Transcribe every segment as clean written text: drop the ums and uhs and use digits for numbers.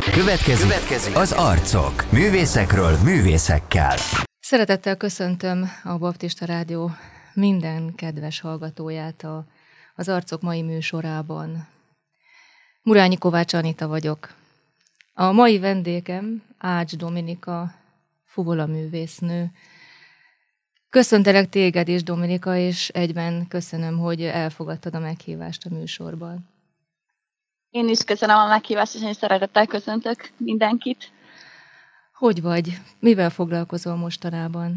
Következik az Arcok. Művészekről művészekkel. Szeretettel köszöntöm a Baptista Rádió minden kedves hallgatóját az Arcok mai műsorában. Murányi Kovács Anita vagyok. A mai vendégem Ács Dominika, fuvolaművésznő. Köszöntelek téged is, Dominika, és egyben köszönöm, hogy elfogadtad a meghívást a műsorban. Én is köszönöm a meghívást, és én szeretettel köszöntök mindenkit. Hogy vagy? Mivel foglalkozol mostanában?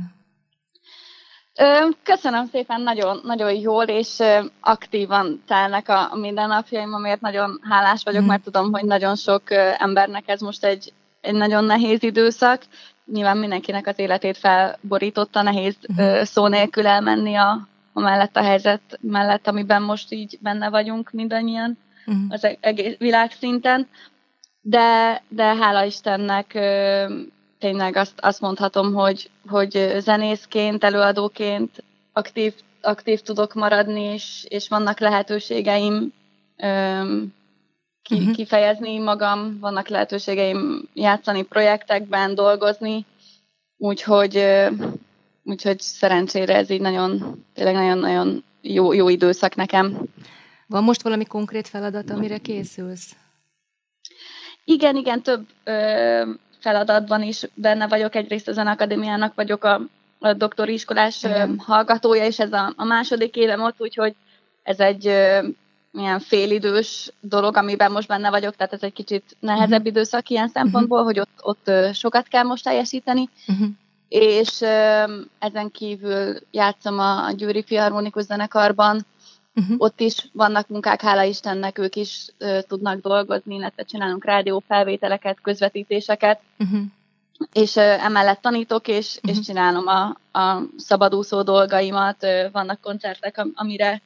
Köszönöm szépen, nagyon, nagyon jól, és aktívan telnek a mindennapjaim, amiért nagyon hálás vagyok, mert tudom, hogy nagyon sok embernek ez most egy nagyon nehéz időszak. Nyilván mindenkinek az életét felborította, nehéz szó nélkül elmenni a helyzet mellett, amiben most így benne vagyunk mindannyian. Az egész világszinten, de hála Istennek tényleg azt mondhatom, hogy zenészként, előadóként aktív tudok maradni, és vannak lehetőségeim kifejezni magam, vannak lehetőségeim játszani projektekben, dolgozni, úgyhogy szerencsére ez így nagyon jó időszak nekem. Van most valami konkrét feladat, amire készülsz? Igen, több feladatban is benne vagyok. Egyrészt a Zeneakadémiának vagyok a doktori iskolás hallgatója, és ez a második évem ott, úgyhogy ez egy ilyen félidős dolog, amiben most benne vagyok, tehát ez egy kicsit nehezebb időszak ilyen szempontból, hogy ott sokat kell most teljesíteni. És ezen kívül játszom a Győri Filharmonikus Zenekarban. Ott is vannak munkák, hála Istennek, ők is tudnak dolgozni, illetve csinálunk rádiófelvételeket, közvetítéseket, és emellett tanítok, és csinálom a szabadúszó dolgaimat, vannak koncertek, amire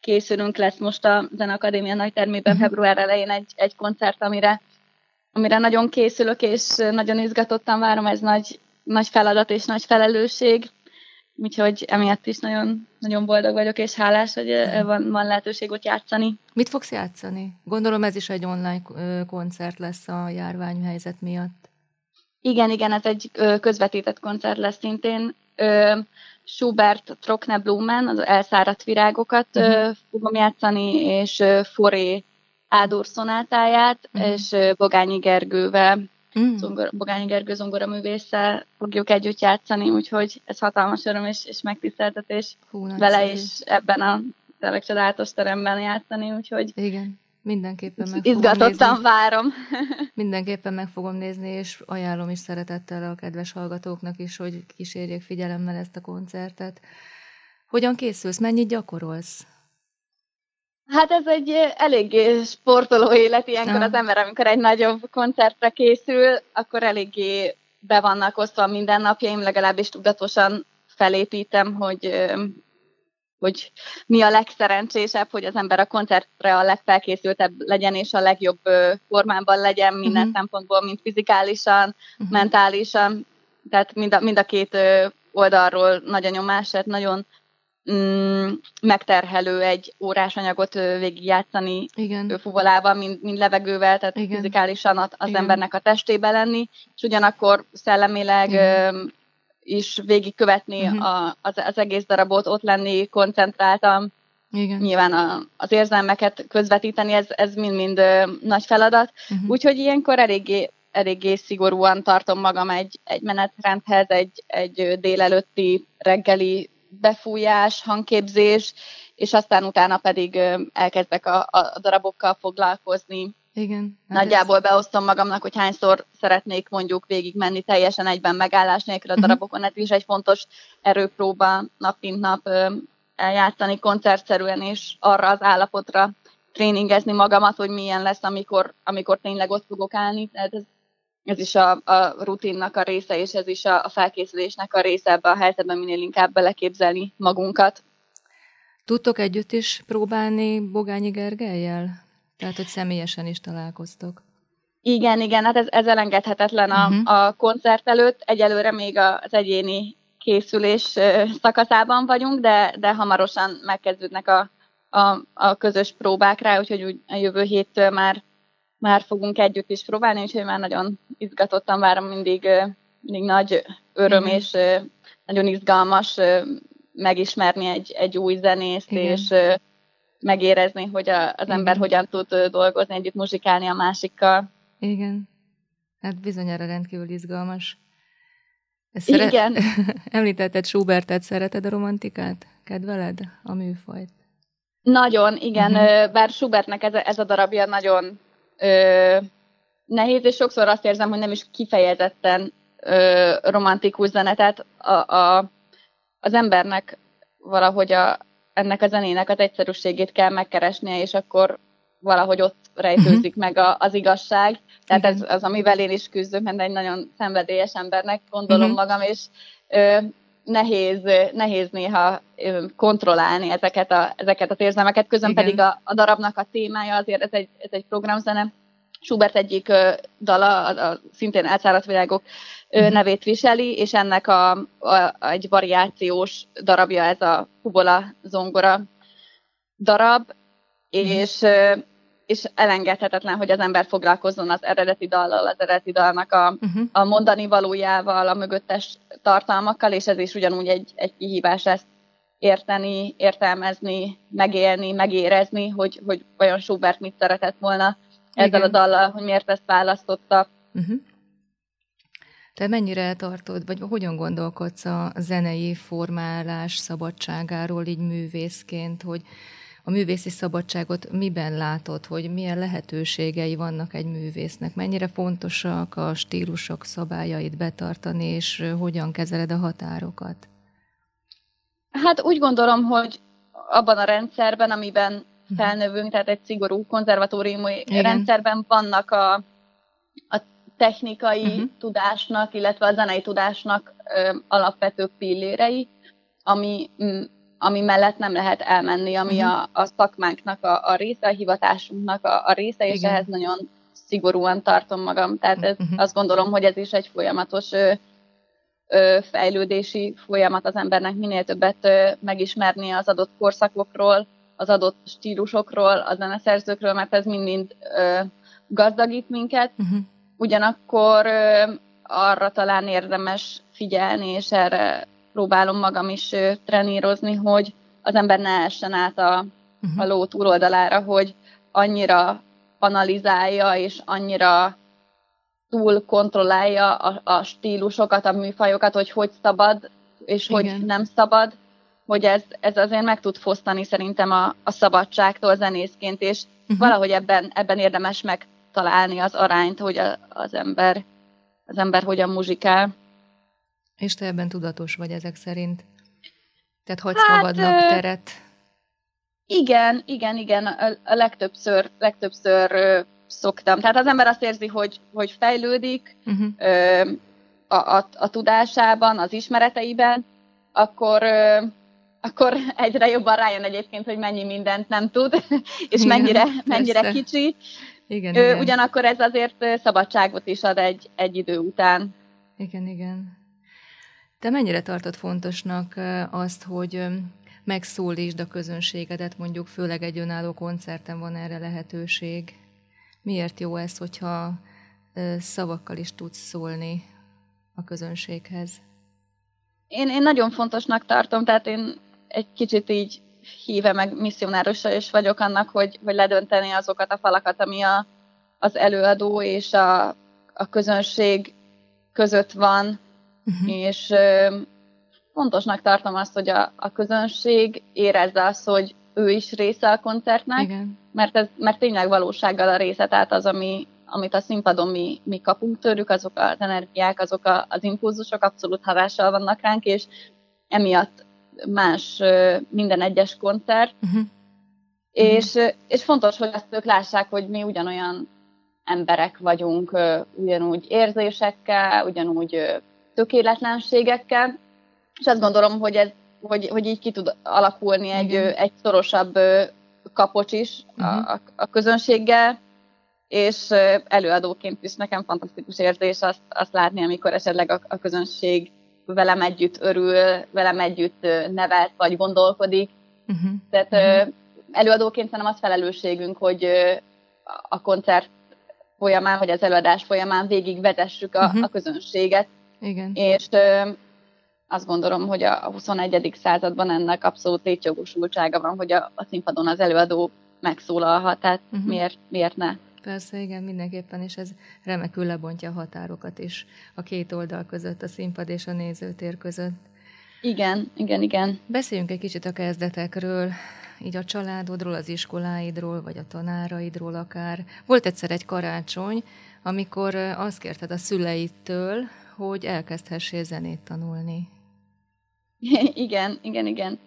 készülünk, lesz most a Zeneakadémia nagytermében február elején egy koncert, amire nagyon készülök, és nagyon izgatottan várom, ez nagy feladat és nagy felelősség. Úgyhogy emiatt is nagyon, nagyon boldog vagyok, és hálás, hogy van lehetőség ott játszani. Mit fogsz játszani? Gondolom ez is egy online koncert lesz a járványhelyzet miatt. Igen, ez egy közvetített koncert lesz szintén. Schubert, Trockne Blumen, az elszáradt virágokat fogom játszani, és Fauré A-dur szonátáját, és Bogányi Gergővel. Bogányi Gergő zongoraművésszel fogjuk együtt játszani, úgyhogy ez hatalmas öröm és megtiszteltetés vele is ebben a csodálatos teremben játszani, úgyhogy igen, mindenképpen meg fogom nézni. Izgatottan várom. Mindenképpen meg fogom nézni, és ajánlom is szeretettel a kedves hallgatóknak is, hogy kísérjék figyelemmel ezt a koncertet. Hogyan készülsz? Mennyit gyakorolsz? Hát ez egy eléggé sportoló élet ilyenkor az ember, amikor egy nagyobb koncertre készül, akkor eléggé be vannak osztva a mindennapjaim, legalábbis tudatosan felépítem, hogy mi a legszerencsésebb, hogy az ember a koncertre a legfelkészültebb legyen, és a legjobb formában legyen minden szempontból, mint fizikálisan, mentálisan, tehát mind a két oldalról nagy a nyomás, tehát nagyon megterhelő egy órás anyagot végigjátszani fuvolával, mint levegővel, tehát fizikálisan az embernek a testébe lenni, és ugyanakkor szellemileg is végigkövetni az egész darabot, ott lenni, koncentráltam, nyilván az érzelmeket közvetíteni, ez mind-mind nagy feladat, úgyhogy ilyenkor eléggé szigorúan tartom magam egy menetrendhez, egy délelőtti, reggeli befújás, hangképzés, és aztán utána pedig elkezdek a darabokkal foglalkozni. Igen. Nagyjából beosztom magamnak, hogy hányszor szeretnék mondjuk végigmenni teljesen egyben megállás nélkül a darabokon. Ez is egy fontos erőpróba nap mint nap eljátszani koncertszerűen, és arra az állapotra tréningezni magamat, hogy milyen lesz, amikor tényleg ott fogok állni. Tehát ez is a rutinnak a része, és ez is a felkészülésnek a része, ebbe a helyzetben minél inkább beleképzelni magunkat. Tudtok együtt is próbálni Bogányi Gergellyel? Tehát, hogy személyesen is találkoztok. Igen, hát ez elengedhetetlen a koncert előtt. Egyelőre még az egyéni készülés szakaszában vagyunk, de hamarosan megkezdődnek a közös próbák rá, úgyhogy a jövő héttől már már fogunk együtt is próbálni, úgyhogy már nagyon izgatottan várom, mindig nagy öröm és nagyon izgalmas megismerni egy új zenészt, és megérezni, hogy az ember hogyan tud dolgozni, együtt muzsikálni a másikkal. Igen. Hát bizonyára rendkívül izgalmas. Igen. Említetted Schubertet, szereted a romantikát? Kedveled a műfajt? Nagyon, igen. Bár Schubertnek ez a darabja nagyon nehéz, és sokszor azt érzem, hogy nem is kifejezetten romantikus zene, tehát az embernek valahogy ennek a zenének az egyszerűségét kell megkeresnie, és akkor valahogy ott rejtőzik meg az igazság. Tehát ez az, amivel én is küzdök, mert egy nagyon szenvedélyes embernek gondolom magam, és nehéz néha kontrollálni ezeket az érzelmeket. Közben pedig a darabnak a témája, azért ez egy programzene. Schubert egyik dala, szintén Elszáradt Világok nevét viseli, és ennek egy variációs darabja ez a fubola-zongora darab, és elengedhetetlen, hogy az ember foglalkozzon az eredeti dallal, az eredeti dalnak a mondani valójával, a mögöttes tartalmakkal, és ez is ugyanúgy egy kihívás lesz érteni, értelmezni, megélni, megérezni, hogy vajon Schubert mit szeretett volna ezzel a dallal, hogy miért ezt választotta. Te mennyire tartod, vagy hogyan gondolkodsz a zenei formálás szabadságáról így művészként, hogy a művészi szabadságot miben látod, hogy milyen lehetőségei vannak egy művésznek? Mennyire fontosak a stílusok szabályait betartani, és hogyan kezeled a határokat? Hát úgy gondolom, hogy abban a rendszerben, amiben felnövünk, tehát egy szigorú konzervatóriumi rendszerben vannak a technikai tudásnak, illetve a zenei tudásnak alapvető pillérei, ami mellett nem lehet elmenni, ami a szakmánknak a része, a hivatásunknak a része, és ehhez nagyon szigorúan tartom magam. Tehát azt gondolom, hogy ez is egy folyamatos fejlődési folyamat az embernek, minél többet megismerni az adott korszakokról, az adott stílusokról, a zeneszerzőkről, mert ez mind gazdagít minket. Ugyanakkor arra talán érdemes figyelni, és erre próbálom magam is trenírozni, hogy az ember ne essen át a ló túloldalára, hogy annyira analizálja, és annyira túl kontrollálja a stílusokat, a műfajokat, hogy szabad, és hogy nem szabad, hogy ez azért meg tud fosztani szerintem a szabadságtól zenészként, és valahogy ebben érdemes megtalálni az arányt, hogy az ember hogyan muzsikál. És te ebben tudatos vagy ezek szerint? Tehát hagysz magadnak teret? Igen. A legtöbbször szoktam. Tehát az ember azt érzi, hogy fejlődik a tudásában, az ismereteiben, akkor egyre jobban rájön egyébként, hogy mennyi mindent nem tud, és mennyire kicsi. Igen. Ugyanakkor ez azért szabadságot is ad egy idő után. Igen. Te mennyire tartod fontosnak azt, hogy megszólítsd a közönségedet, mondjuk főleg egy önálló koncerten van erre lehetőség? Miért jó ez, hogyha szavakkal is tudsz szólni a közönséghez? Én nagyon fontosnak tartom, tehát én egy kicsit így híve meg misszionárusa is vagyok annak, hogy ledönteni azokat a falakat, ami az előadó és a közönség között van, és fontosnak tartom azt, hogy a közönség érezze azt, hogy ő is része a koncertnek, mert tényleg valósággal a része, tehát az, amit a színpadon mi kapunk tőlük, azok az energiák, azok az impulzusok abszolút hatással vannak ránk, és emiatt más minden egyes koncert, és fontos, hogy azt ők lássák, hogy mi ugyanolyan emberek vagyunk, ugyanúgy érzésekkel, ugyanúgy tökéletlenségekkel, és azt gondolom, hogy hogy így ki tud alakulni egy szorosabb kapocs is a közönséggel, és előadóként is nekem fantasztikus érzés azt látni, amikor esetleg a közönség velem együtt örül, velem együtt nevet, vagy gondolkodik. Tehát előadóként szerintem az felelősségünk, hogy a koncert folyamán, vagy az előadás folyamán végig vetessük a közönséget. Igen. És azt gondolom, hogy a 21. században ennek abszolút létjogosultsága van, hogy a színpadon az előadó megszólalhat, tehát miért ne? Persze, igen, mindenképpen, és ez remekül lebontja a határokat is a két oldal között, a színpad és a nézőtér között. Igen, igen, igen. Beszéljünk egy kicsit a kezdetekről, így a családodról, az iskoláidról, vagy a tanáraidról akár. Volt egyszer egy karácsony, amikor azt kérted a szüleitől, hogy elkezdhessél zenét tanulni. Igen, igen, igen.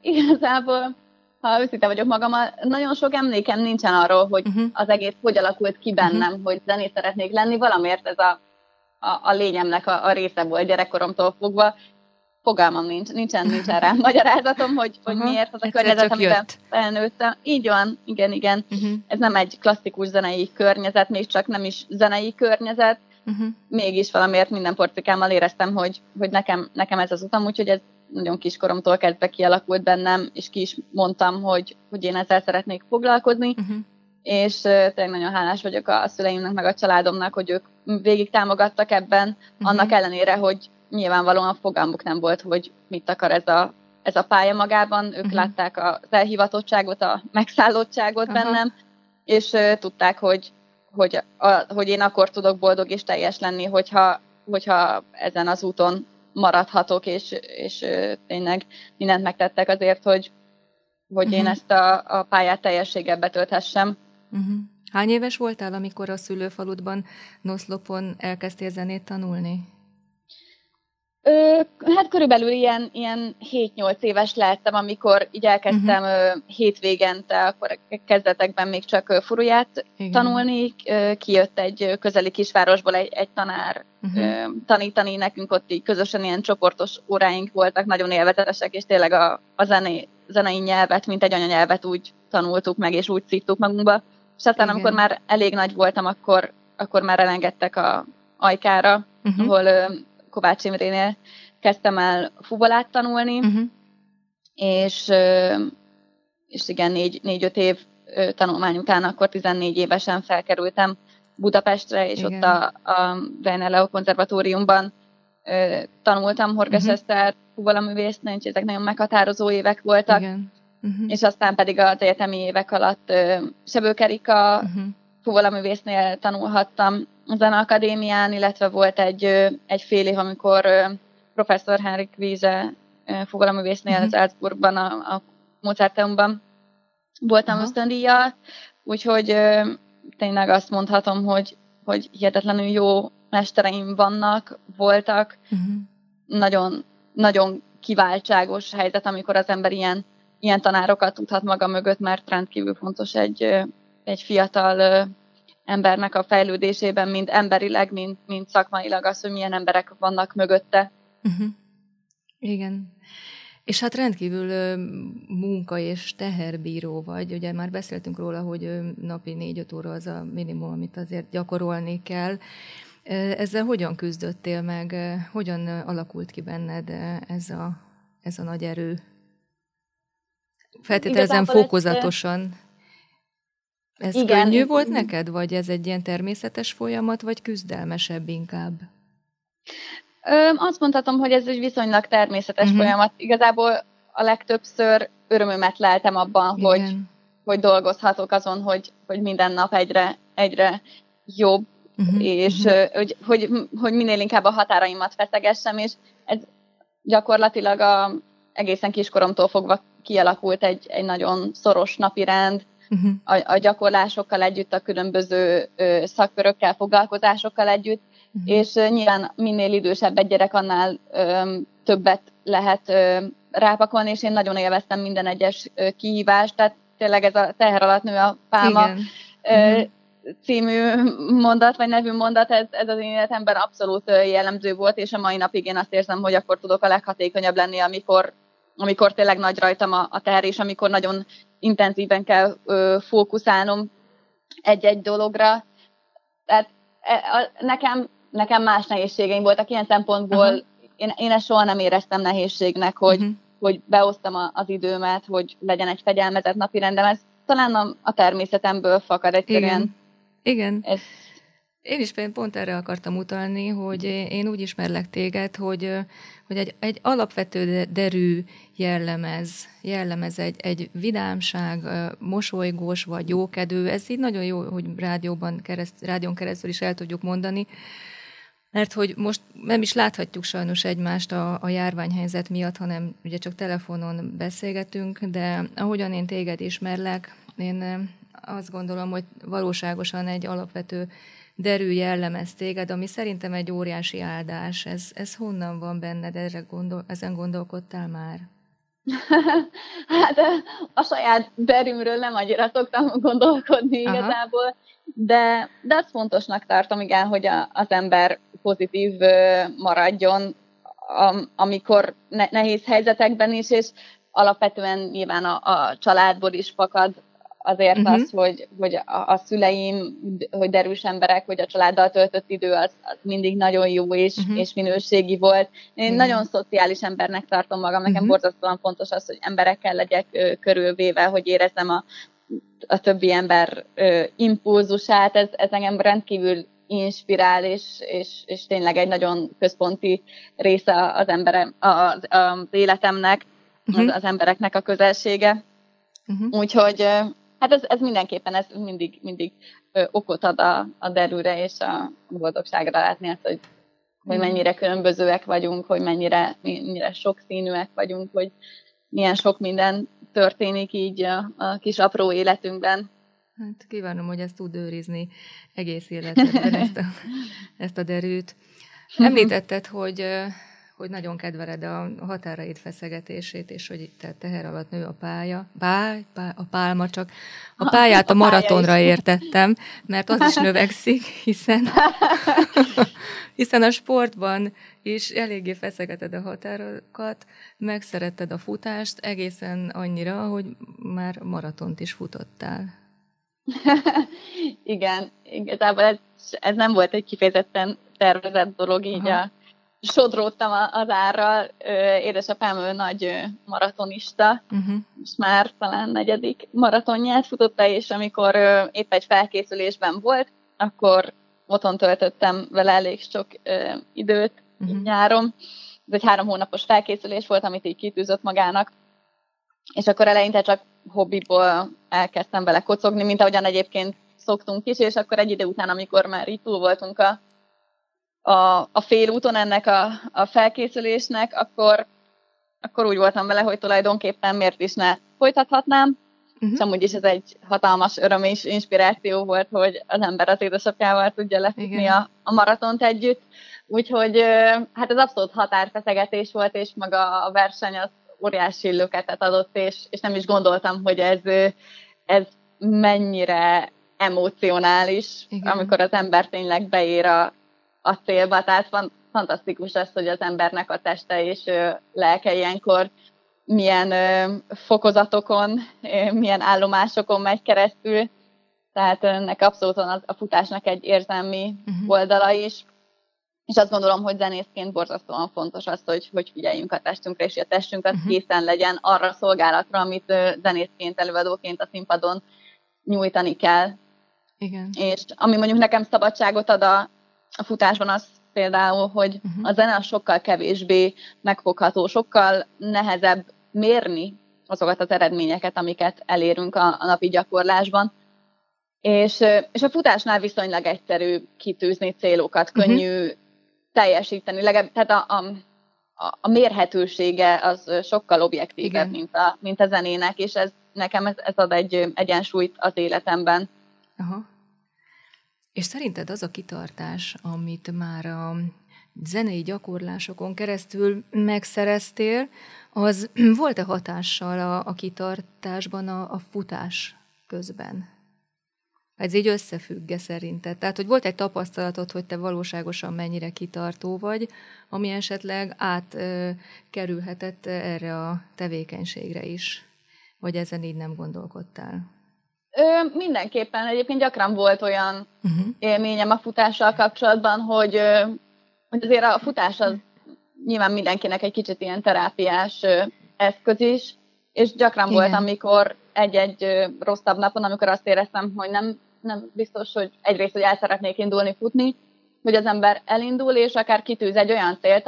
Igazából, ha őszinte vagyok magammal, nagyon sok emlékem nincsen arról, hogy az egész hogy alakult ki bennem, hogy zenét szeretnék lenni. Valamiért ez a lényemnek a része volt gyerekkoromtól fogva. Fogalmam nincsen rá magyarázatom, hogy miért az a környezet, amiben felnőttem. Így van, igen, igen. Ez nem egy klasszikus zenei környezet, még csak nem is zenei környezet. Mégis valamiért minden porcikámmal éreztem, hogy nekem ez az utam, úgyhogy ez nagyon kiskoromtól kezdve kialakult bennem, és ki is mondtam, hogy én ezzel szeretnék foglalkozni, és tényleg nagyon hálás vagyok a szüleimnek, meg a családomnak, hogy ők végig támogattak ebben, annak ellenére, hogy nyilvánvalóan fogalmuk nem volt, hogy mit akar ez a pálya magában, ők látták az elhivatottságot, a megszállottságot bennem, és tudták, hogy én akkor tudok boldog és teljes lenni, hogyha ezen az úton maradhatok, és tényleg mindent megtettek azért, hogy én ezt a pályát teljességgel betölthessem. Hány éves voltál, amikor a szülőfaludban, Noszlopon elkezdtél zenét tanulni? Hát körülbelül ilyen 7-8 éves lehettem, amikor így elkezdtem hétvégente, akkor kezdetekben még csak furuját tanulni. Kijött egy közeli kisvárosból egy tanár tanítani nekünk, ott így közösen ilyen csoportos óráink voltak, nagyon élvezetesek, és tényleg a zenei nyelvet, mint egy anyanyelvet úgy tanultuk meg, és úgy szívtuk magunkba. És aztán, amikor már elég nagy voltam, akkor már elengedtek a Ajkára, ahol Kovács Imrénél kezdtem el fuvolát tanulni, és igen, 4-5 év tanulmány után akkor 14 évesen felkerültem Budapestre, és ott a Weiner Leó konzervatóriumban tanultam Horgas Eszter fuvolaművésznél, és ezek nagyon meghatározó évek voltak, és aztán pedig az egyetemi évek alatt Sebők Erika fuvolaművésznél tanulhattam, a Zeneakadémián, illetve volt egy fél év, amikor professzor Heinrich Wiese fuvolaművésznél Salzburgban, a Mozarteumban voltam ösztöndíjjal, úgyhogy tényleg azt mondhatom, hogy hihetetlenül jó mestereim voltak. Nagyon, nagyon kiváltságos helyzet, amikor az ember ilyen tanárokat tudhat maga mögött, mert rendkívül fontos egy fiatal embernek a fejlődésében, mind emberileg, mind szakmailag az, hogy milyen emberek vannak mögötte. Igen. És hát rendkívül munka és teherbíró vagy. Ugye már beszéltünk róla, hogy napi 4-5 óra az a minimum, amit azért gyakorolni kell. Ezzel hogyan küzdöttél meg? Hogyan alakult ki benned ez a nagy erő? Feltételezem fokozatosan. Ez igen, könnyű volt neked, vagy ez egy ilyen természetes folyamat, vagy küzdelmesebb inkább? Azt mondhatom, hogy ez egy viszonylag természetes folyamat. Igazából a legtöbbször örömömet leltem abban, hogy dolgozhatok azon, hogy minden nap egyre jobb, és hogy minél inkább a határaimat feszegessem, és ez gyakorlatilag egészen kiskoromtól fogva kialakult egy nagyon szoros napirend, a gyakorlásokkal együtt, a különböző szakkörökkel, foglalkozásokkal együtt, és nyilván minél idősebb egy gyerek, annál többet lehet rápakolni, és én nagyon élveztem minden egyes kihívást, tehát tényleg ez a teher alatt nő a pálma című mondat, vagy nevű mondat, ez az én életemben abszolút jellemző volt, és a mai napig én azt érzem, hogy akkor tudok a leghatékonyabb lenni, amikor tényleg nagy rajtam a teher, és amikor nagyon intenzíven kell fókuszálnom egy-egy dologra. Tehát nekem más nehézségeim voltak ilyen szempontból. Én ezt soha nem éreztem nehézségnek, hogy beosztam az időmet, hogy legyen egy fegyelmezett napirendem. Ez talán a természetemből fakad egyszerűen. igen. Ez... Én is pont erre akartam utalni, hogy én úgy ismerlek téged, hogy egy alapvető derű jellemez egy vidámság, mosolygós vagy jókedvű. Ez így nagyon jó, hogy rádión keresztül is el tudjuk mondani, mert hogy most nem is láthatjuk sajnos egymást a járványhelyzet miatt, hanem ugye csak telefonon beszélgetünk, de ahogyan én téged ismerlek, én azt gondolom, hogy valóságosan egy alapvető derű jellemez téged, ami szerintem egy óriási áldás. Ez honnan van benned? Ezen gondolkodtál már? Hát a saját derűmről nem annyira szoktam gondolkodni. Aha. Igazából, de azt fontosnak tartom, igen, hogy az ember pozitív maradjon, amikor nehéz helyzetekben is, és alapvetően nyilván a családból is fakad azért az, hogy a szüleim, hogy derűs emberek, hogy a családdal töltött idő, az mindig nagyon jó és minőségi volt. Én nagyon szociális embernek tartom magam, nekem borzasztóan fontos az, hogy emberekkel legyek körülvéve, hogy érezzem a többi ember impulzusát. Ez engem rendkívül inspirál, és tényleg egy nagyon központi része az életemnek, az embereknek a közelsége. Úgyhogy... Hát ez mindenképpen, ez mindig okot ad a derűre és a boldogságra látni, hát, hogy mennyire különbözőek vagyunk, hogy mennyire sokszínűek vagyunk, hogy milyen sok minden történik így a kis apró életünkben. Hát kívánom, hogy ezt tud őrizni egész életedben, ezt a derűt. Említetted, hogy nagyon kedveled a határait feszegetését, és hogy itt a teher alatt nő a pálya. A pálma csak. A pályát a maratonra értettem, mert az is növekszik, hiszen a sportban is eléggé feszegeted a határokat, megszeretted a futást egészen annyira, hogy már maratont is futottál. Igen, igazából ez nem volt egy kifejezetten tervezett dolog, így sodródtam az árral, édesapám nagy maratonista, most már talán 4. maratonját futotta, és amikor épp egy felkészülésben volt, akkor otthon töltöttem vele elég sok időt nyáron. Ez egy 3 hónapos felkészülés volt, amit így kitűzött magának, és akkor eleinte csak hobbiból elkezdtem vele kocogni, mint ahogyan egyébként szoktunk is, és akkor egy idő után, amikor már így túl voltunk a félúton ennek a felkészülésnek, akkor úgy voltam vele, hogy tulajdonképpen miért is ne folytathatnám. És amúgy is ez egy hatalmas öröm és inspiráció volt, hogy az ember az édesapjával tudja lefutni a maratont együtt. Úgyhogy hát ez abszolút határfeszegetés volt, és maga a verseny az óriási löketet adott, és nem is gondoltam, hogy ez mennyire emocionális, amikor az ember tényleg beér a célba, tehát fantasztikus az, hogy az embernek a teste és lelke ilyenkor milyen fokozatokon, milyen állomásokon megy keresztül, tehát ennek abszolút a futásnak egy érzelmi oldala is, és azt gondolom, hogy zenészként borzasztóan fontos az, hogy figyeljünk a testünkre, és a testünk az készen legyen arra a szolgálatra, amit zenészként, előadóként a színpadon nyújtani kell. Igen. És ami mondjuk nekem szabadságot ad a futásban az például, hogy a zene az sokkal kevésbé megfogható, sokkal nehezebb mérni azokat az eredményeket, amiket elérünk a napi gyakorlásban. És a futásnál viszonylag egyszerű kitűzni célokat, könnyű teljesíteni. Tehát a mérhetősége az sokkal objektívebb, mint a zenének, és nekem ez ad egy egyensúlyt az életemben. Aha. És szerinted az a kitartás, amit már a zenei gyakorlásokon keresztül megszereztél, az volt-e hatással a kitartásban a futás közben? Ez így összefügg-e szerinted? Tehát, hogy volt egy tapasztalatod, hogy te valóságosan mennyire kitartó vagy, ami esetleg átkerülhetett erre a tevékenységre is? Vagy ezen így nem gondolkodtál? Mindenképpen. Egyébként gyakran volt olyan élményem a futással kapcsolatban, hogy azért a futás az nyilván mindenkinek egy kicsit ilyen terápiás eszköz is, és gyakran volt, amikor egy rosszabb napon, amikor azt éreztem, hogy nem nem biztos, hogy egyrészt, hogy el szeretnék indulni futni, hogy az ember elindul, és akár kitűz egy olyan célt,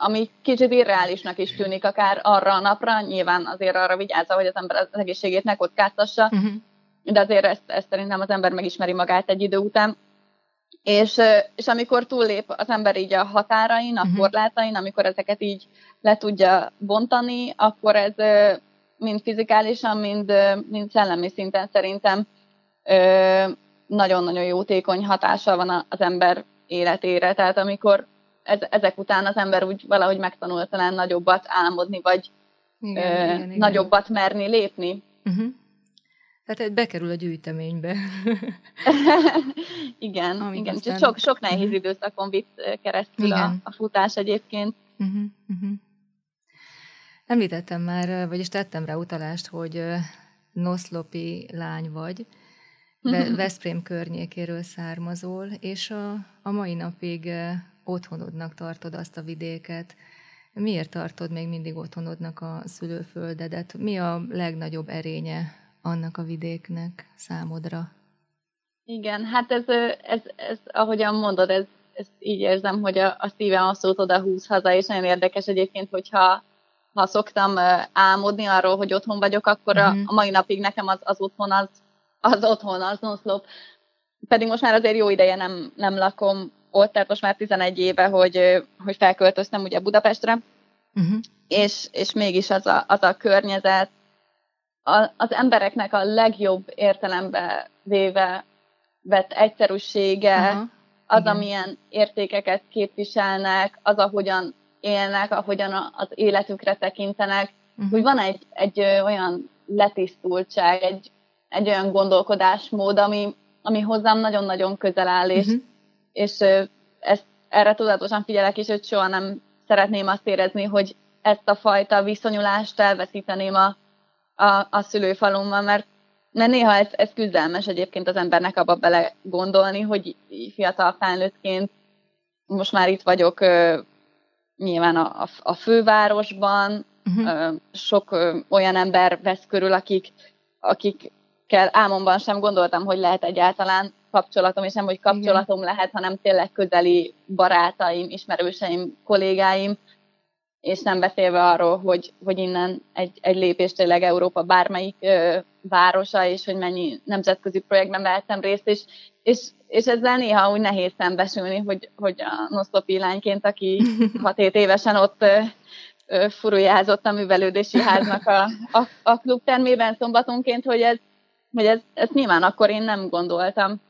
ami kicsit irreálisnak is tűnik, akár arra a napra, nyilván azért arra vigyázza, hogy az ember az egészségét ne kockáztassa, de azért ezt szerintem az ember megismeri magát egy idő után. És amikor túllép az ember így a határain, a korlátain, amikor ezeket így le tudja bontani, akkor ez mind fizikálisan, mind szellemi szinten szerintem nagyon-nagyon jótékony hatással van az ember életére. Tehát amikor ezek után az ember úgy valahogy megtanul talán nagyobbat álmodni, vagy igen, nagyobbat merni lépni. Tehát bekerül a gyűjteménybe. igen. Aztán... Sok nehéz időszakon vitt keresztül a futás egyébként. Említettem már, vagyis tettem rá utalást, hogy noszlopi lány vagy, Veszprém környékéről származol, és a mai napig otthonodnak tartod azt a vidéket. Miért tartod még mindig otthonodnak a szülőföldedet? Mi a legnagyobb erénye annak a vidéknek számodra? Igen, hát ez ahogyan mondod, ez így érzem, hogy a szívem abszolút oda húz haza, és nagyon érdekes egyébként, hogyha szoktam álmodni arról, hogy otthon vagyok, akkor a mai napig nekem az otthon, az Noszlop. Pedig most már azért jó ideje nem lakom ott, tehát most már 11 éve, hogy felköltöztem ugye Budapestre, és mégis az a környezet, az embereknek a legjobb értelembe véve vett egyszerűsége, az, amilyen értékeket képviselnek, az, ahogyan élnek, ahogyan az életükre tekintenek, hogy van egy olyan letisztultság, egy olyan gondolkodásmód, ami hozzám nagyon-nagyon közel áll, és ezt erre tudatosan figyelek is, hogy soha nem szeretném azt érezni, hogy ezt a fajta viszonyulást elveszíteném a szülőfalomban, mert néha ez küzdelmes egyébként az embernek abba bele gondolni, hogy fiatal felnőttként most már itt vagyok nyilván a fővárosban, sok olyan ember vesz körül, akikkel álmomban sem gondoltam, hogy lehet egyáltalán kapcsolatom, és nem, hogy kapcsolatom lehet, hanem tényleg közeli barátaim, ismerőseim, kollégáim, és nem beszélve arról, hogy innen egy lépés tényleg Európa bármelyik városa, és hogy mennyi nemzetközi projektben vehettem részt, és ezzel néha úgy nehéz szembesülni, hogy a noszlopi lányként, aki 6-7 évesen ott furujázott a művelődési háznak a klubtermében szombatonként, hogy ez nyilván akkor én nem gondoltam.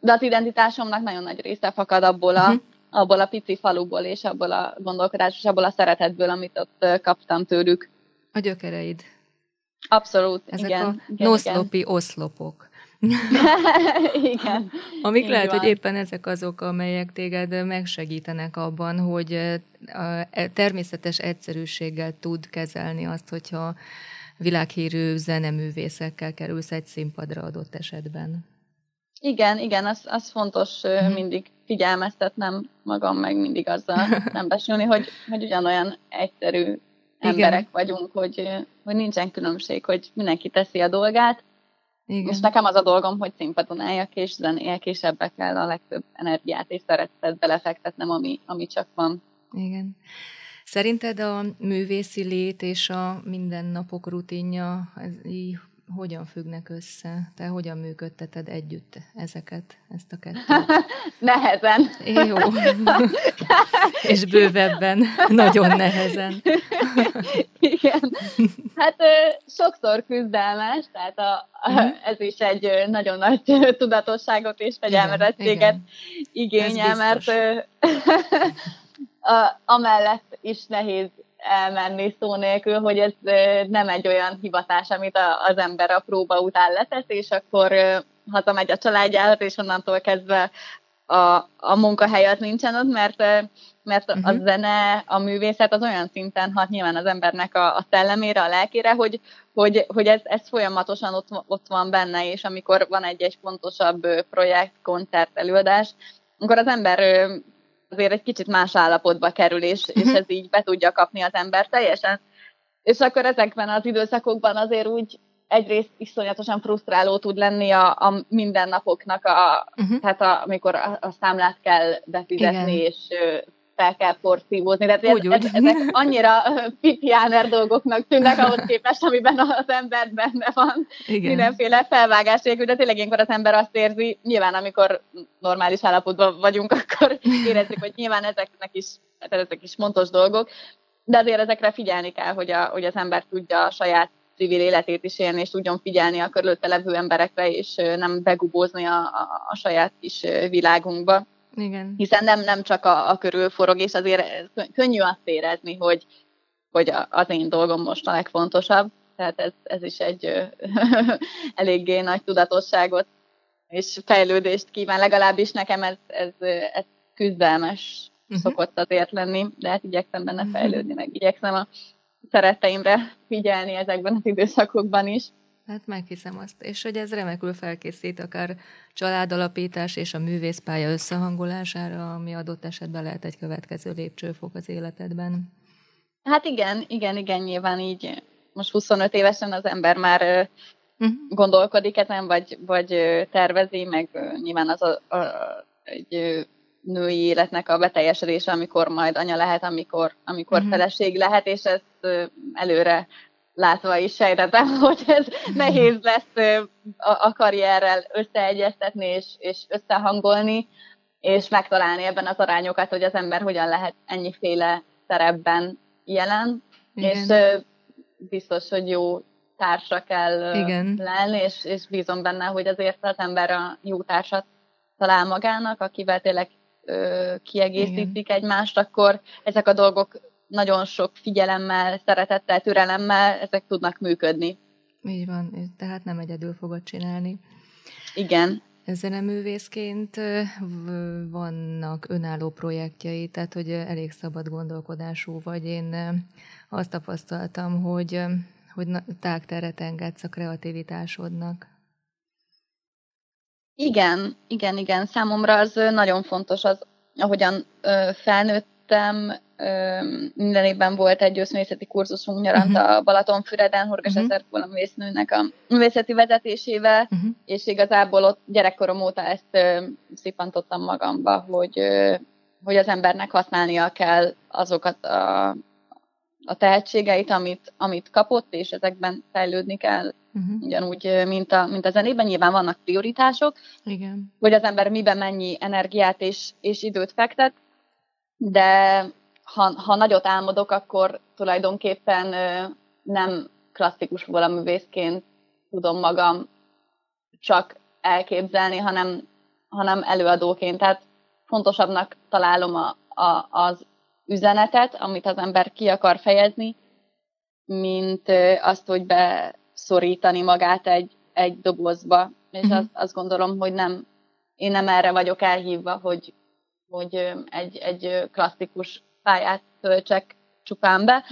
De az identitásomnak nagyon nagy része fakad abból a pici faluból, és abból a gondolkodás, és abból a szeretetből, amit ott kaptam tőlük. A gyökereid. Abszolút, ezek igen. Ezek a noszlopi oszlopok. Igen. Amik így lehet, van. Hogy éppen ezek azok, amelyek téged megsegítenek abban, hogy természetes egyszerűséggel tud kezelni azt, hogyha világhírű zeneművészekkel kerülsz egy színpadra adott esetben. Igen, az fontos mindig figyelmeztetnem magam, meg mindig azzal szembesülni, hogy ugyanolyan egyszerű emberek vagyunk, hogy nincsen különbség, hogy mindenki teszi a dolgát. Igen. És nekem az a dolgom, hogy színpadon álljak, és zenéljek, és ebbe kell a legtöbb energiát és szeretetet belefektetnem, ami csak van. Igen. Szerinted a művészi lét és a mindennapok rutinja hogyan függnek össze? Te hogyan működteted együtt ezt a kettőt? Nehezen. Jó. És bővebben. Nagyon nehezen. Igen. Hát sokszor küzdelmes, tehát ez is egy nagyon nagy tudatosságot és fegyelmezettséget igényel, mert amellett is nehéz elmenni szó nélkül, hogy ez nem egy olyan hivatás, amit az ember a próba után letesz, és akkor hazamegy a családjához, és onnantól kezdve a munkahelyet nincsen ott, mert a zene, a művészet az olyan szinten hat nyilván az embernek a szellemére, a lelkére, hogy ez folyamatosan ott van benne, és amikor van egy fontosabb projekt, koncert, előadás, akkor az ember azért egy kicsit más állapotba kerül, és ez így be tudja kapni az ember teljesen. És akkor ezekben az időszakokban azért úgy egyrészt iszonyatosan frusztráló tud lenni a mindennapoknak, tehát amikor a számlát kell befizetni, igen, és fel kell porszívózni. Tehát ezek annyira pipiáner dolgoknak tűnnek ahhoz képest, amiben az ember benne van. Igen. Mindenféle felvágás nélkül, de tényleg ilyenkor az ember azt érzi, nyilván amikor normális állapotban vagyunk, akkor érezzük, hogy nyilván ezek is fontos dolgok, de azért ezekre figyelni kell, hogy az ember tudja a saját civil életét is élni, és tudjon figyelni a körülötte levő emberekre, és nem begubózni a saját kis világunkba. Igen. Hiszen nem csak a körül forog, és azért könnyű azt érezni, hogy az én dolgom most a legfontosabb. Tehát ez is egy eléggé nagy tudatosságot és fejlődést kíván. Legalábbis nekem ez küzdelmes szokott azért lenni, de hát igyekszem benne fejlődni, meg igyekszem a szeretteimre figyelni ezekben az időszakokban is. Hát meghiszem azt, és hogy ez remekül felkészít akár családalapítás és a művészpálya összehangolására, ami adott esetben lehet egy következő lépcsőfok az életedben. Hát igen, nyilván így most 25 évesen az ember már gondolkodik ezen, vagy tervezi, meg nyilván az egy női életnek a beteljesedése, amikor majd anya lehet, amikor feleség lehet, és ezt előre látva is sejtettem, hogy ez nehéz lesz a karrierrel összeegyeztetni és összehangolni, és megtalálni ebben az arányokat, hogy az ember hogyan lehet ennyiféle szerepben jelen, igen, és biztos, hogy jó társa kell, igen, lenni, és bízom benne, hogy azért az ember a jó társat talál magának, akivel tényleg kiegészítik, igen, egymást, akkor ezek a dolgok nagyon sok figyelemmel, szeretettel, türelemmel ezek tudnak működni. Így van, tehát nem egyedül fogod csinálni. Igen. Zeneművészként vannak önálló projektjei, tehát hogy elég szabad gondolkodású vagy. Én azt tapasztaltam, hogy tágteret engedsz a kreativitásodnak. Igen. Számomra az nagyon fontos, az, ahogyan felnőttem, minden évben volt egy őszművészeti kurzusunk nyaranta a Balatonfüreden, Horgas Eszter művésznőnek a művészeti vezetésével, és igazából ott gyerekkorom óta ezt szipantottam magamba, hogy az embernek használnia kell azokat a tehetségeit, amit kapott, és ezekben fejlődni kell, ugyanúgy, mint a zenében. Nyilván vannak prioritások, igen, hogy az ember miben mennyi energiát és időt fektet, de ha nagyot álmodok, akkor tulajdonképpen nem klasszikus valaművészként tudom magam csak elképzelni, hanem előadóként. Tehát fontosabbnak találom az üzenetet, amit az ember ki akar fejezni, mint azt, hogy beszorítani magát egy dobozba. És azt gondolom, hogy én nem erre vagyok elhívva, hogy egy klasszikus pályát töltsek csupán be,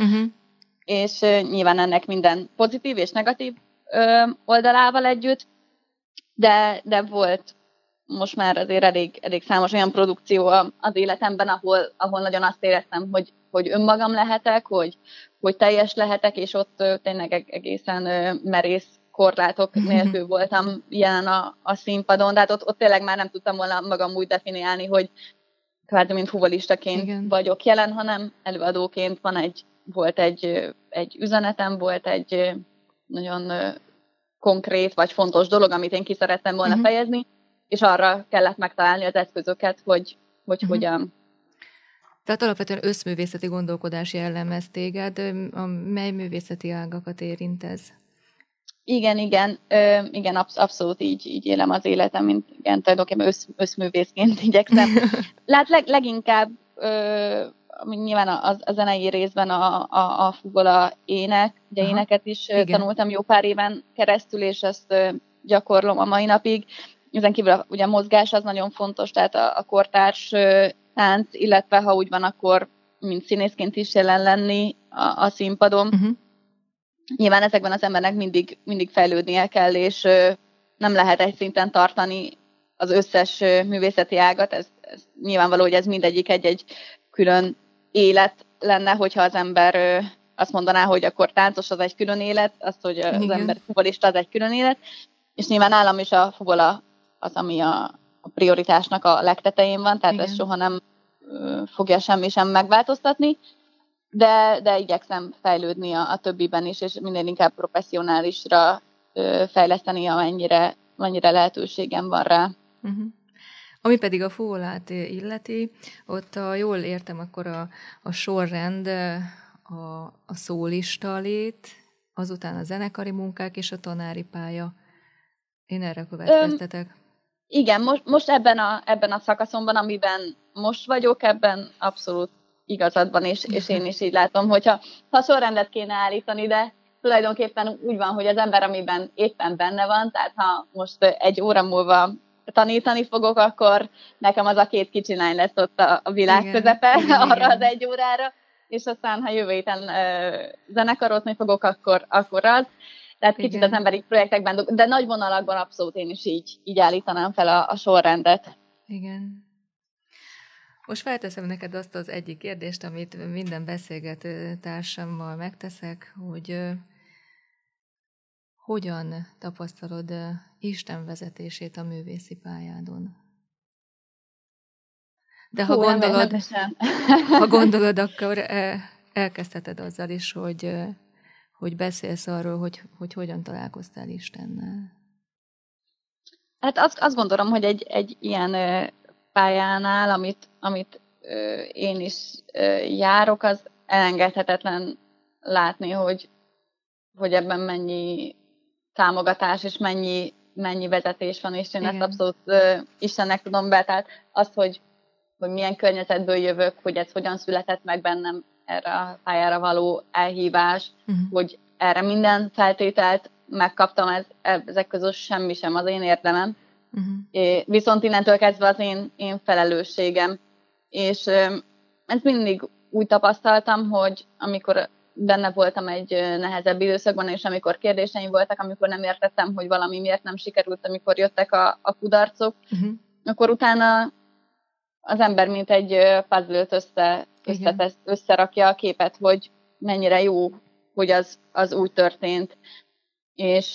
és nyilván ennek minden pozitív és negatív oldalával együtt, de volt most már azért elég számos olyan produkció az életemben, ahol nagyon azt éreztem, hogy önmagam lehetek, hogy teljes lehetek, és ott tényleg egészen merész korlátok nélkül voltam jelen a színpadon, tehát ott tényleg már nem tudtam volna magam úgy definiálni, hogy kvázi mint futballistaként, igen, vagyok jelen, hanem előadóként volt egy üzenetem, volt egy nagyon konkrét vagy fontos dolog, amit én ki szerettem volna fejezni, és arra kellett megtalálni az eszközöket, hogy hogyan. Tehát alapvetően összművészeti gondolkodás jellemez téged, mely művészeti ágakat érint ez? Igen, abszolút így élem az életem, mint igen, tulajdonképpen összművészként igyekszem. Lát, leginkább nyilván a zenei részben a fugola ének, ugye éneket is tanultam jó pár éven keresztül, és ezt gyakorlom a mai napig. Ezen kívül ugye a mozgás az nagyon fontos, tehát a kortárs tánc, illetve ha úgy van, akkor mint színészként is jelen lenni a színpadon. Nyilván ezekben az embernek mindig fejlődnie kell, és nem lehet egy szinten tartani az összes művészeti ágat. Ez nyilvánvaló, hogy ez mindegyik egy-egy külön élet lenne, hogyha az ember azt mondaná, hogy akkor táncos az egy külön élet, azt, hogy az ember futbolista az egy külön élet, és nyilván nálam is a futbol az, ami a prioritásnak a legtetején van, tehát ezt soha nem fogja semmi sem megváltoztatni, de igyekszem fejlődni a többiben is, és minél inkább professzionálisra fejleszteni, amennyire lehetőségem van rá. Uh-huh. Ami pedig a fúvolát illeti, ott ha jól értem, akkor a sorrend a szólista lét, azután a zenekari munkák és a tanári pálya. Én erre következtetek. Igen, most ebben a szakaszomban, amiben most vagyok, ebben abszolút igazad van, és én is így látom, hogyha sorrendet kéne állítani, de tulajdonképpen úgy van, hogy az ember, amiben éppen benne van, tehát ha most egy óra múlva tanítani fogok, akkor nekem az a két kicsilány lesz ott a világ közepe arra az egy órára, és aztán, ha jövő héten zenekarotni fogok, akkor az. Tehát kicsit az emberi projektekben, de nagy vonalakban abszolút én is így állítanám fel a sorrendet. Igen. Most felteszem neked azt az egyik kérdést, amit minden beszélgető társammal megteszek, hogy hogyan tapasztalod Isten vezetését a művészi pályádon? De ha gondolod, akkor elkezdheted azzal is, hogy beszélsz arról, hogy hogyan találkoztál Istennel. Hát azt gondolom, hogy egy ilyen pályánál, amit én is járok, az elengedhetetlen látni, hogy ebben mennyi támogatás és mennyi vezetés van, és én ezt abszolút Istennek tudom be. Tehát azt, hogy milyen környezetből jövök, hogy ez hogyan született meg bennem, erre a pályára való elhívás, hogy erre minden feltételt megkaptam, ezek közül semmi sem az én érdemem. Viszont innentől kezdve az én felelősségem. És ezt mindig úgy tapasztaltam, hogy amikor benne voltam egy nehezebb időszakban, és amikor kérdéseim voltak, amikor nem értettem, hogy valami miért nem sikerült, amikor jöttek a kudarcok, akkor utána az ember mint egy puzzle-t összerakja a képet, hogy mennyire jó, hogy az úgy történt. És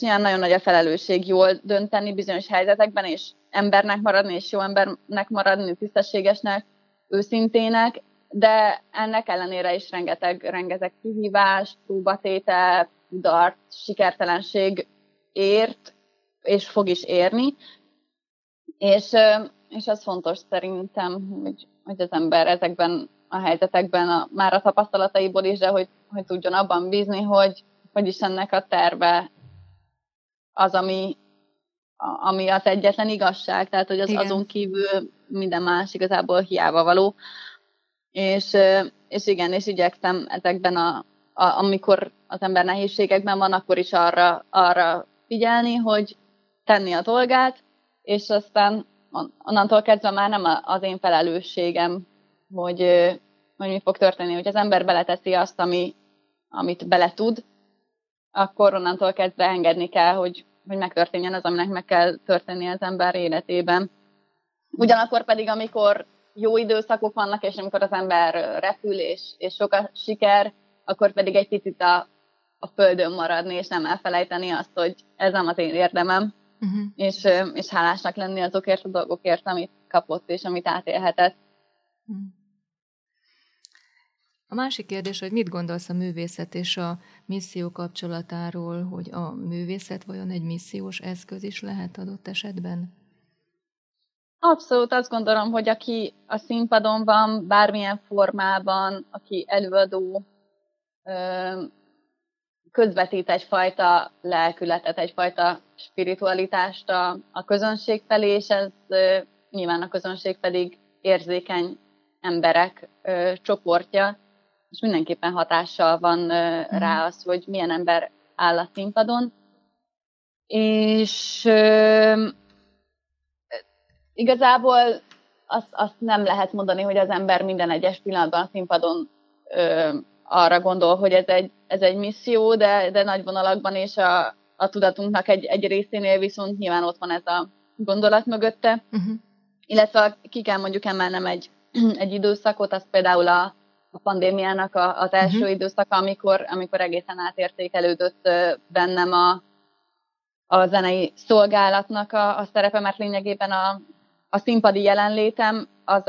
nyilván nagyon nagy a felelősség jól dönteni bizonyos helyzetekben, és embernek maradni, és jó embernek maradni, tisztességesnek, őszintének, de ennek ellenére is rengeteg kihívás, próbatétel, kudarc, sikertelenség ért, és fog is érni. És az fontos szerintem, hogy az ember ezekben a helyzetekben már a tapasztalataiból is, de hogy tudjon abban bízni, hogy Istennek a terve az, ami az egyetlen igazság, tehát hogy az azon kívül minden más igazából hiába való. És igen, és igyekszem ezekben, amikor az ember nehézségekben van, akkor is arra figyelni, hogy tenni a dolgát, és aztán onnantól kezdve már nem az én felelősségem, hogy mi fog történni. Hogy az ember beleteszi azt, amit bele tud, akkor onnantól kezdve engedni kell, hogy megtörténjen az, aminek meg kell történnie az ember életében. Ugyanakkor pedig, amikor jó időszakok vannak, és amikor az ember repül, és sok a siker, akkor pedig egy picit a földön maradni, és nem elfelejteni azt, hogy ez nem az én érdemem. És hálásnak lenni azokért a dolgokért, amit kapott és amit átélhetett. A másik kérdés, hogy mit gondolsz a művészet és a misszió kapcsolatáról, hogy a művészet vajon egy missziós eszköz is lehet adott esetben? Abszolút azt gondolom, hogy aki a színpadon van, bármilyen formában, aki előadó, közvetít egyfajta lelkületet, egyfajta spiritualitást a közönség felé, és ez nyilván a közönség pedig érzékeny emberek csoportja, és mindenképpen hatással van rá az, hogy milyen ember áll a színpadon. És igazából azt nem lehet mondani, hogy az ember minden egyes pillanatban a színpadon arra gondol, hogy ez egy misszió, de nagy vonalakban és a tudatunknak egy részénél viszont nyilván ott van ez a gondolat mögötte. Illetve ki kell mondjuk emelnem egy időszakot, az például a pandémiának az első időszaka, amikor egészen átértékelődött bennem a zenei szolgálatnak a szerepe, mert lényegében a színpadi jelenlétem az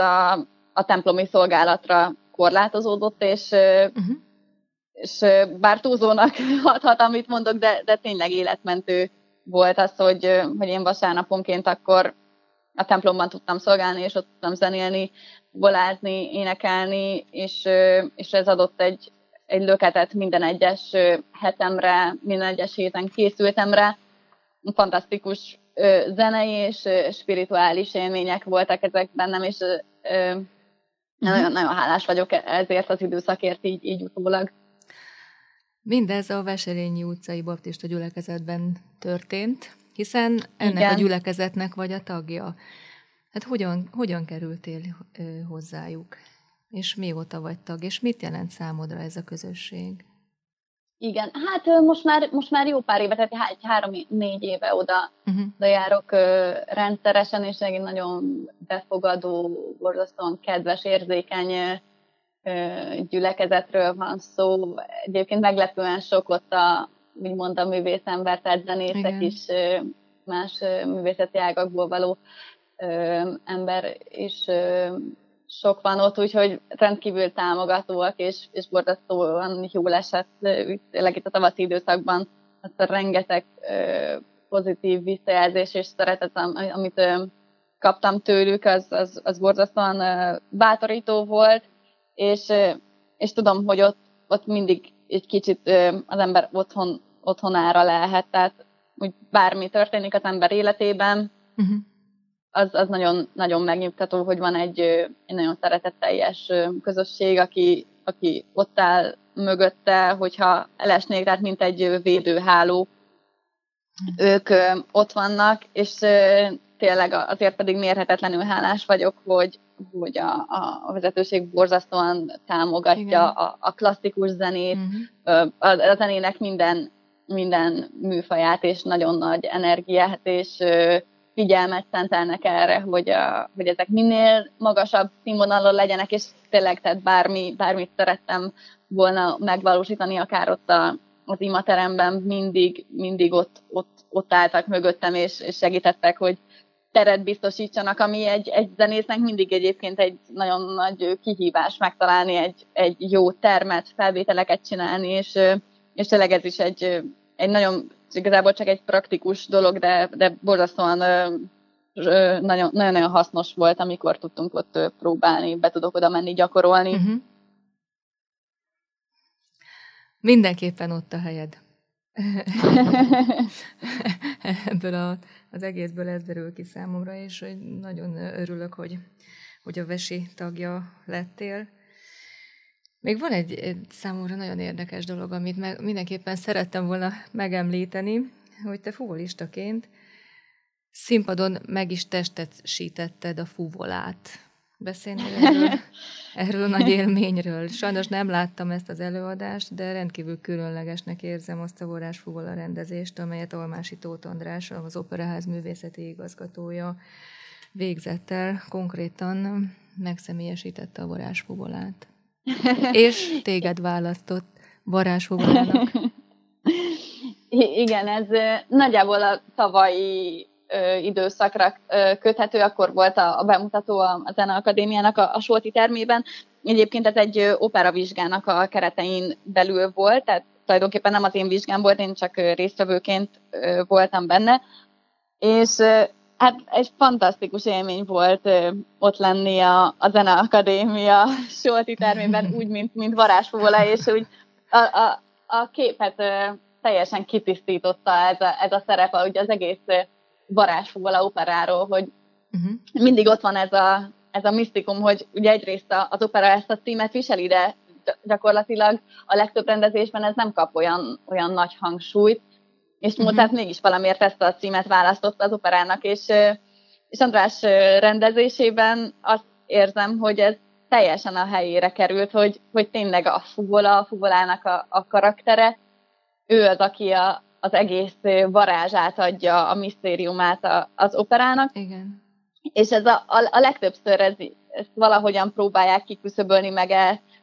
a templomi szolgálatra korlátozódott, és bár túlzónak hathat, amit mondok, de tényleg életmentő volt az, hogy én vasárnaponként akkor a templomban tudtam szolgálni, és ott tudtam zenélni, volázni, énekelni, és ez adott egy löketet minden egyes hetemre, minden egyes héten készültem rá. Fantasztikus zenei és spirituális élmények voltak ezek bennem, és nagyon hálás vagyok ezért az időszakért így utólag. Mindez a Veselényi utcai baptista gyülekezetben történt, hiszen ennek a gyülekezetnek vagy a tagja. Hát hogyan kerültél hozzájuk? És mióta vagy tag? És mit jelent számodra ez a közösség? Igen, hát most már jó pár éve, tehát 3-4 éve oda járok rendszeresen, és egy nagyon befogadó, borzasztóan kedves, érzékeny gyülekezetről van szó. Egyébként meglepően sok ott a, úgymond a művészember, tehát zenészek is, más művészeti ágakból való ember is sok van ott, úgyhogy rendkívül támogatóak, és borzasztóan jól esett tényleg itt a tavaszi időszakban azt a rengeteg pozitív visszajelzés és szeretet, amit kaptam tőlük, az borzasztóan bátorító volt, és tudom, hogy ott mindig egy kicsit az ember otthonára lehet, tehát úgy bármi történik az ember életében, az nagyon megnyugtató, hogy van egy nagyon szeretetteljes közösség, aki ott áll mögötte, hogyha elesnék, tehát mint egy védőháló. Ők ott vannak, és tényleg azért pedig mérhetetlenül hálás vagyok, hogy a vezetőség borzasztóan támogatja a klasszikus zenét, a zenének minden műfaját, és nagyon nagy energiát, és figyelmet szentelnek erre, hogy ezek minél magasabb színvonalon legyenek, és tényleg tehát bármit szerettem volna megvalósítani, akár ott az imateremben mindig ott álltak mögöttem, és segítettek, hogy teret biztosítsanak, ami egy zenésznek mindig egyébként egy nagyon nagy kihívás megtalálni, egy jó termet, felvételeket csinálni, és tényleg ez is egy nagyon, igazából csak egy praktikus dolog, de borzasztóan nagyon-nagyon hasznos volt, amikor tudtunk ott próbálni, be tudok oda menni, gyakorolni. Mindenképpen ott a helyed. Ebből az egészből ez derül ki számomra, és nagyon örülök, hogy a Vesi tagja lettél. Még van egy számomra nagyon érdekes dolog, amit mindenképpen szerettem volna megemlíteni, hogy te fuvolistaként színpadon meg is testesítetted a fuvolát. Beszélnél erről a nagy élményről? Sajnos nem láttam ezt az előadást, de rendkívül különlegesnek érzem azt a forrás fuvola rendezést, amelyet Almási Tóth András, az Operaház művészeti igazgatója végzett el, konkrétan megszemélyesítette a forrás fuvolát. És téged választott varázsfuvolának. Igen, ez nagyjából a tavalyi időszakra köthető, akkor volt a bemutató a Zeneakadémiának a Solti termében. Egyébként ez egy operavizsgának a keretein belül volt, tehát tulajdonképpen nem az én vizsgám volt, én csak résztvevőként voltam benne. És hát egy fantasztikus élmény volt ott lenni a Zeneakadémia Solti termében, úgy, mint varázsfuvola, és úgy a képet teljesen kitisztította ez a szerepe, ugye az egész varázsfuvola operáról, hogy mindig ott van ez a misztikum, hogy ugye egyrészt az opera ezt a címet viseli, de gyakorlatilag a legtöbb rendezésben ez nem kap olyan nagy hangsúlyt, és Mozart mégis valamiért ezt a címet választotta az operának, és András rendezésében azt érzem, hogy ez teljesen a helyére került, hogy tényleg a fuvola, a fuvolának a karaktere, ő az, aki az egész varázsát adja, a misztériumát az operának. Igen. És ez a legtöbbször ezt valahogyan próbálják kiküszöbölni, meg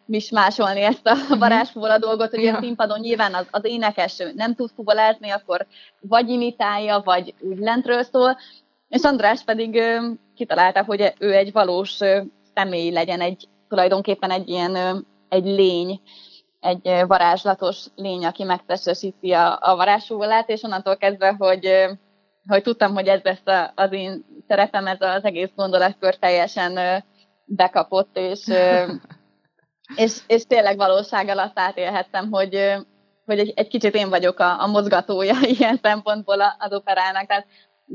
mismásolni ezt a varázsfóra dolgot, hogy a színpadon nyilván az énekes nem tud fuvolázni, akkor vagy imitálja, vagy úgy lentről szól, és András pedig kitalálta, hogy ő egy valós személy legyen, tulajdonképpen egy ilyen egy lény, egy varázslatos lény, aki megtestesíti a varázsfúvolát, és onnantól kezdve, hogy tudtam, hogy ez lesz az én szerepem, ez az egész gondolatkör teljesen bekapott, és tényleg valóság alatt átélhettem, hogy egy kicsit én vagyok a mozgatója ilyen szempontból az operának, tehát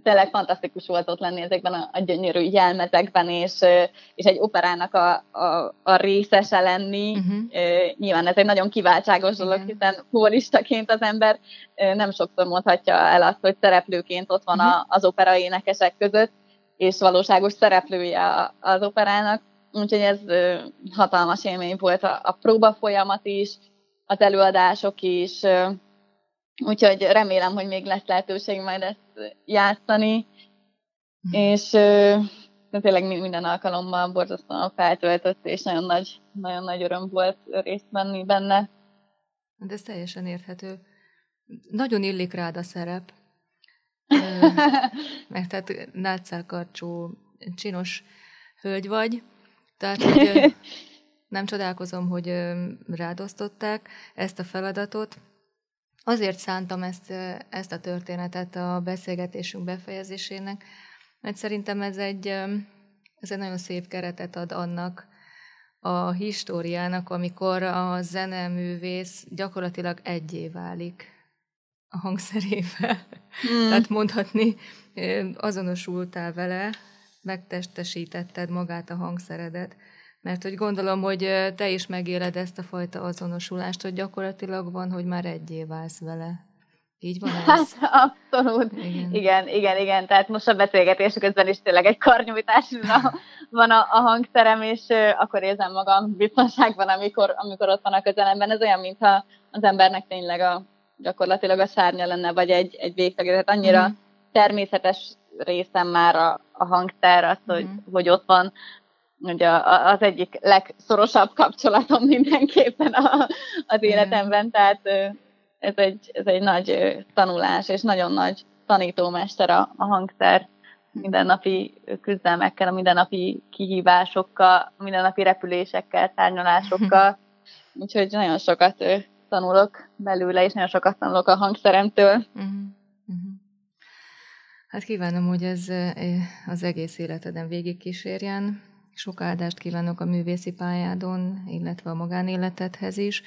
tényleg fantasztikus volt ott lenni ezekben a gyönyörű jelmezekben, és egy operának a részese lenni. Uh-huh. Nyilván ez egy nagyon kiváltságos dolog, hiszen humoristaként az ember nem sokszor mondhatja el azt, hogy szereplőként ott van az opera énekesek között, és valóságos szereplője az operának. Úgyhogy ez hatalmas élmény volt a próba folyamat is, az előadások is, úgyhogy remélem, hogy még lesz lehetőség majd ezt játszani, és tényleg minden alkalommal borzasztóan feltöltött, és nagyon nagy öröm volt részt venni benne. De ez teljesen érthető. Nagyon illik rád a szerep, mert tehát nátszálkarcsú, csinos hölgy vagy, tehát hogy nem csodálkozom, hogy rád osztották ezt a feladatot. Azért szántam ezt a történetet a beszélgetésünk befejezésének, mert szerintem ez egy nagyon szép keretet ad annak a históriának, amikor a zeneművész gyakorlatilag egyé válik a hangszerével. Tehát mondhatni, azonosultál vele, megtestesítetted magát a hangszeredet, mert hogy gondolom, hogy te is megéled ezt a fajta azonosulást, hogy gyakorlatilag van, hogy már egyé válsz vele. Így van ez? Hát, abszolút. Igen. Tehát most a beszélgetés közben is tényleg egy karnyújtás van a hangszerem, és akkor érzem magam biztonságban, amikor ott van a közelemben. Ez olyan, mintha az embernek tényleg gyakorlatilag a szárnya lenne, vagy egy végtagja. Tehát annyira természetes részem már a hangszer, az, hogy ott van. Ugye az egyik legszorosabb kapcsolatom mindenképpen az életemben, tehát ez egy nagy tanulás, és nagyon nagy tanítómester a hangszer mindennapi küzdelmekkel, a mindennapi kihívásokkal, mindennapi repülésekkel, tárgyalásokkal, úgyhogy nagyon sokat tanulok belőle, és nagyon sokat tanulok a hangszeremtől. Hát kívánom, hogy ez az egész életeden végigkísérjen. Sok áldást kívánok a művészi pályádon, illetve a magánéletedhez is,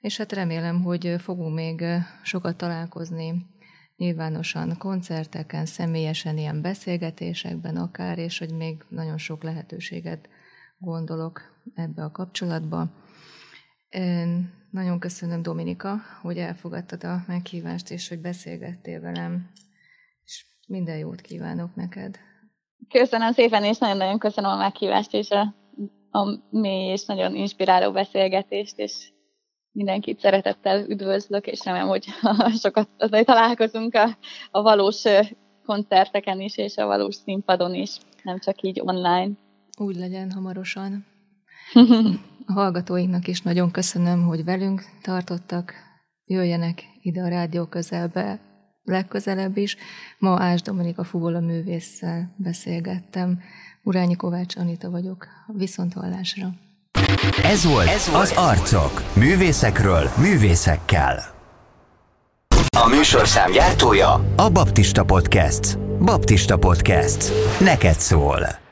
és hát remélem, hogy fogunk még sokat találkozni nyilvánosan koncerteken, személyesen ilyen beszélgetésekben akár, és hogy még nagyon sok lehetőséget gondolok ebbe a kapcsolatba. Én nagyon köszönöm, Dominika, hogy elfogadtad a meghívást, és hogy beszélgettél velem, és minden jót kívánok neked. Köszönöm szépen, és nagyon-nagyon köszönöm a meghívást, és a mély és nagyon inspiráló beszélgetést, és mindenkit szeretettel üdvözlök, és remélem, hogy sokat találkozunk a valós koncerteken is, és a valós színpadon is, nem csak így online. Úgy legyen hamarosan. A hallgatóinknak is nagyon köszönöm, hogy velünk tartottak, jöjjenek ide a rádió közelbe, legközelebb is. Ma Ács Dominika fuvolaművésszel beszélgettem. Murányi Kovács Anita vagyok. Viszonthallásra! Ez volt az Arcok. Művészekről, művészekkel. A műsorszám gyártója a Baptista Podcast. Baptista Podcast. Neked szól.